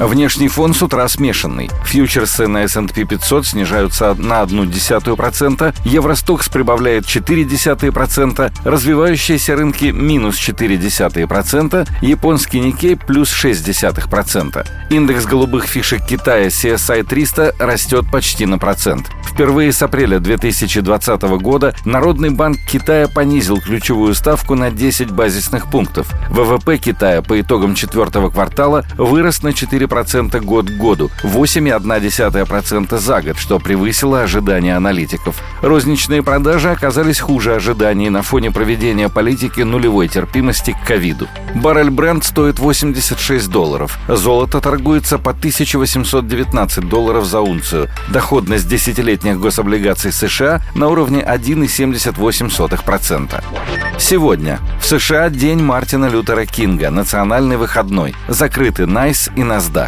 Внешний фон с утра смешанный. Фьючерсы на S&P 500 снижаются на 0,1%, Евростокс прибавляет 0,4%, развивающиеся рынки минус 0,4%, японский Nikkei плюс 0,6%. Индекс голубых фишек Китая CSI 300 растет почти на 1%. Впервые с апреля 2020 года Народный банк Китая понизил ключевую ставку на 10 базисных пунктов. ВВП Китая по итогам четвертого квартала вырос на 4% год к году, 8,1% за год, что превысило ожидания аналитиков. Розничные продажи оказались хуже ожиданий на фоне проведения политики нулевой терпимости к ковиду. Баррель Brent стоит $86, золото торгуется по $1819 за унцию, доходность десятилетних гособлигаций США на уровне 1,78%. Сегодня в США день Мартина Лютера Кинга, национальный выходной, закрыты NYSE и Nasdaq.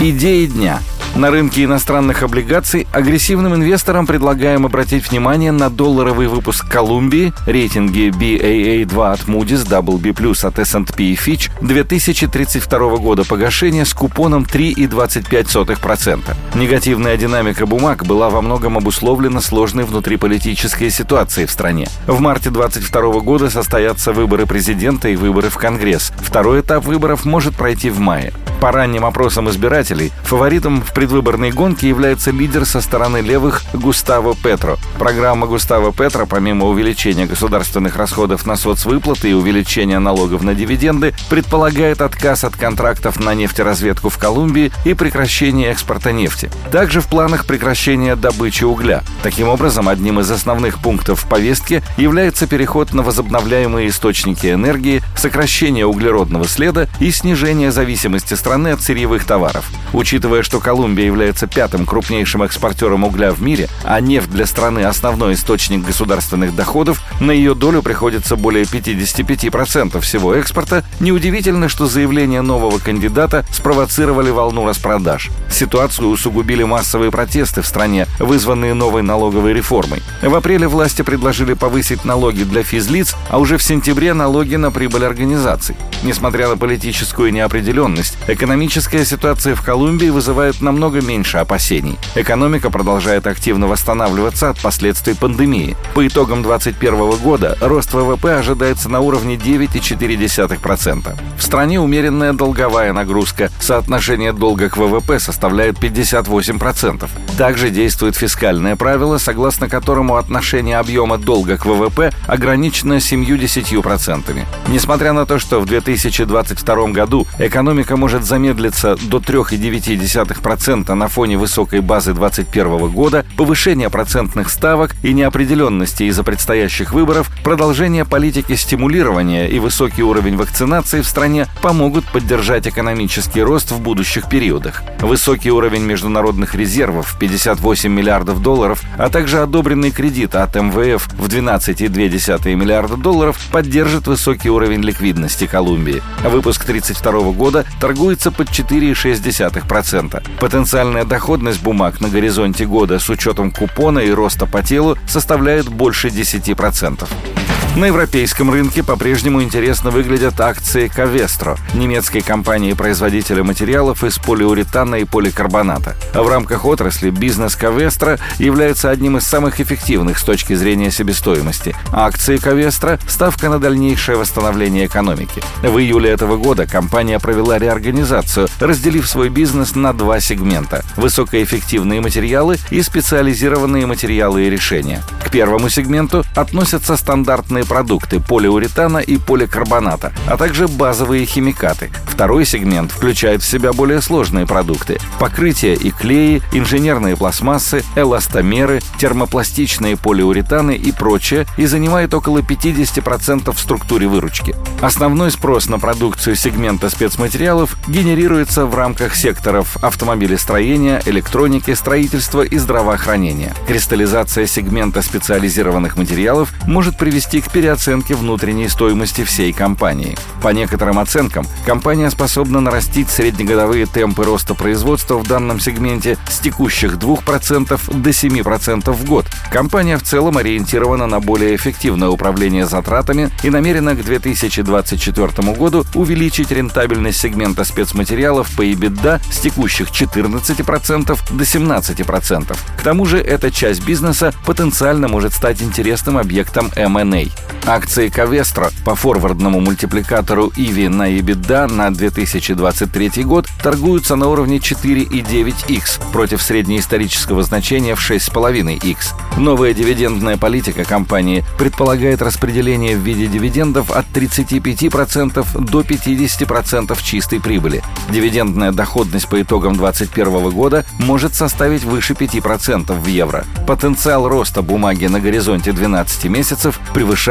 Идеи дня. На рынке иностранных облигаций агрессивным инвесторам предлагаем обратить внимание на долларовый выпуск Колумбии, рейтинги Baa2 от Moody's, WB+ от S&P и Fitch 2032 года погашения с купоном 3,25%. Негативная динамика бумаг была во многом обусловлена сложной внутриполитической ситуацией в стране. В марте 2022 года состоятся выборы президента и выборы в Конгресс. Второй этап выборов может пройти в мае. По ранним опросам избирателей, фаворитом в предвыборной гонке является лидер со стороны левых Густаво Петро. Программа Густаво Петро, помимо увеличения государственных расходов на соцвыплаты и увеличения налогов на дивиденды, предполагает отказ от контрактов на нефтеразведку в Колумбии и прекращение экспорта нефти. Также в планах прекращение добычи угля. Таким образом, одним из основных пунктов в повестке является переход на возобновляемые источники энергии, сокращение углеродного следа и снижение зависимости страны от сырьевых товаров. Учитывая, что Колумбия является пятым крупнейшим экспортером угля в мире, а нефть для страны – основной источник государственных доходов, на ее долю приходится более 55% всего экспорта, неудивительно, что заявления нового кандидата спровоцировали волну распродаж. Ситуацию усугубили массовые протесты в стране, вызванные новой налоговой реформой. В апреле власти предложили повысить налоги для физлиц, а уже в сентябре налоги на прибыль организаций. Несмотря на политическую неопределенность, экономическая ситуация в Колумбии вызывает намного меньше опасений. Экономика продолжает активно восстанавливаться от последствий пандемии. По итогам 2021 года рост ВВП ожидается на уровне 9,4%. В стране умеренная долговая нагрузка. Соотношение долга к ВВП составляет 58%. Также действует фискальное правило, согласно которому отношение объема долга к ВВП ограничено 7-10%. Несмотря на то, что в 2022 году экономика может замедлиться до 3,9% на фоне высокой базы 2021 года, повышение процентных ставок и неопределенности из-за предстоящих выборов, продолжение политики стимулирования и высокий уровень вакцинации в стране помогут поддержать экономический рост в будущих периодах. Высокий уровень международных резервов – $58 миллиардов, а также одобренный кредит от МВФ в $12,2 миллиарда поддержит высокий уровень ликвидности Колумбии. Выпуск 32 года торгуется под 4,6%. Потенциальная доходность бумаг на горизонте года с учетом купона и роста по телу составляет больше 10%. На европейском рынке по-прежнему интересно выглядят акции Covestro, немецкой компании-производителя материалов из полиуретана и поликарбоната. В рамках отрасли бизнес Covestro является одним из самых эффективных с точки зрения себестоимости. Акции Covestro – ставка на дальнейшее восстановление экономики. В июле этого года компания провела реорганизацию, разделив свой бизнес на два сегмента – высокоэффективные материалы и специализированные материалы и решения. К первому сегменту относятся стандартные продукты полиуретана и поликарбоната, а также базовые химикаты. Второй сегмент включает в себя более сложные продукты – покрытия и клеи, инженерные пластмассы, эластомеры, термопластичные полиуретаны и прочее, и занимает около 50% в структуре выручки. Основной спрос на продукцию сегмента спецматериалов генерируется в рамках секторов автомобилестроения, электроники, строительства и здравоохранения. Кристаллизация сегмента специализированных материалов может привести к к переоценке внутренней стоимости всей компании. По некоторым оценкам, компания способна нарастить среднегодовые темпы роста производства в данном сегменте с текущих 2% до 7% в год. Компания в целом ориентирована на более эффективное управление затратами и намерена к 2024 году увеличить рентабельность сегмента спецматериалов по EBITDA с текущих 14% до 17%. К тому же эта часть бизнеса потенциально может стать интересным объектом M&A. Акции Covestro по форвардному мультипликатору EV на EBITDA на 2023 год торгуются на уровне 4,9x против среднеисторического значения в 6,5x. Новая дивидендная политика компании предполагает распределение в виде дивидендов от 35% до 50% чистой прибыли. Дивидендная доходность по итогам 2021 года может составить выше 5% в евро. Потенциал роста бумаги на горизонте 12 месяцев превышает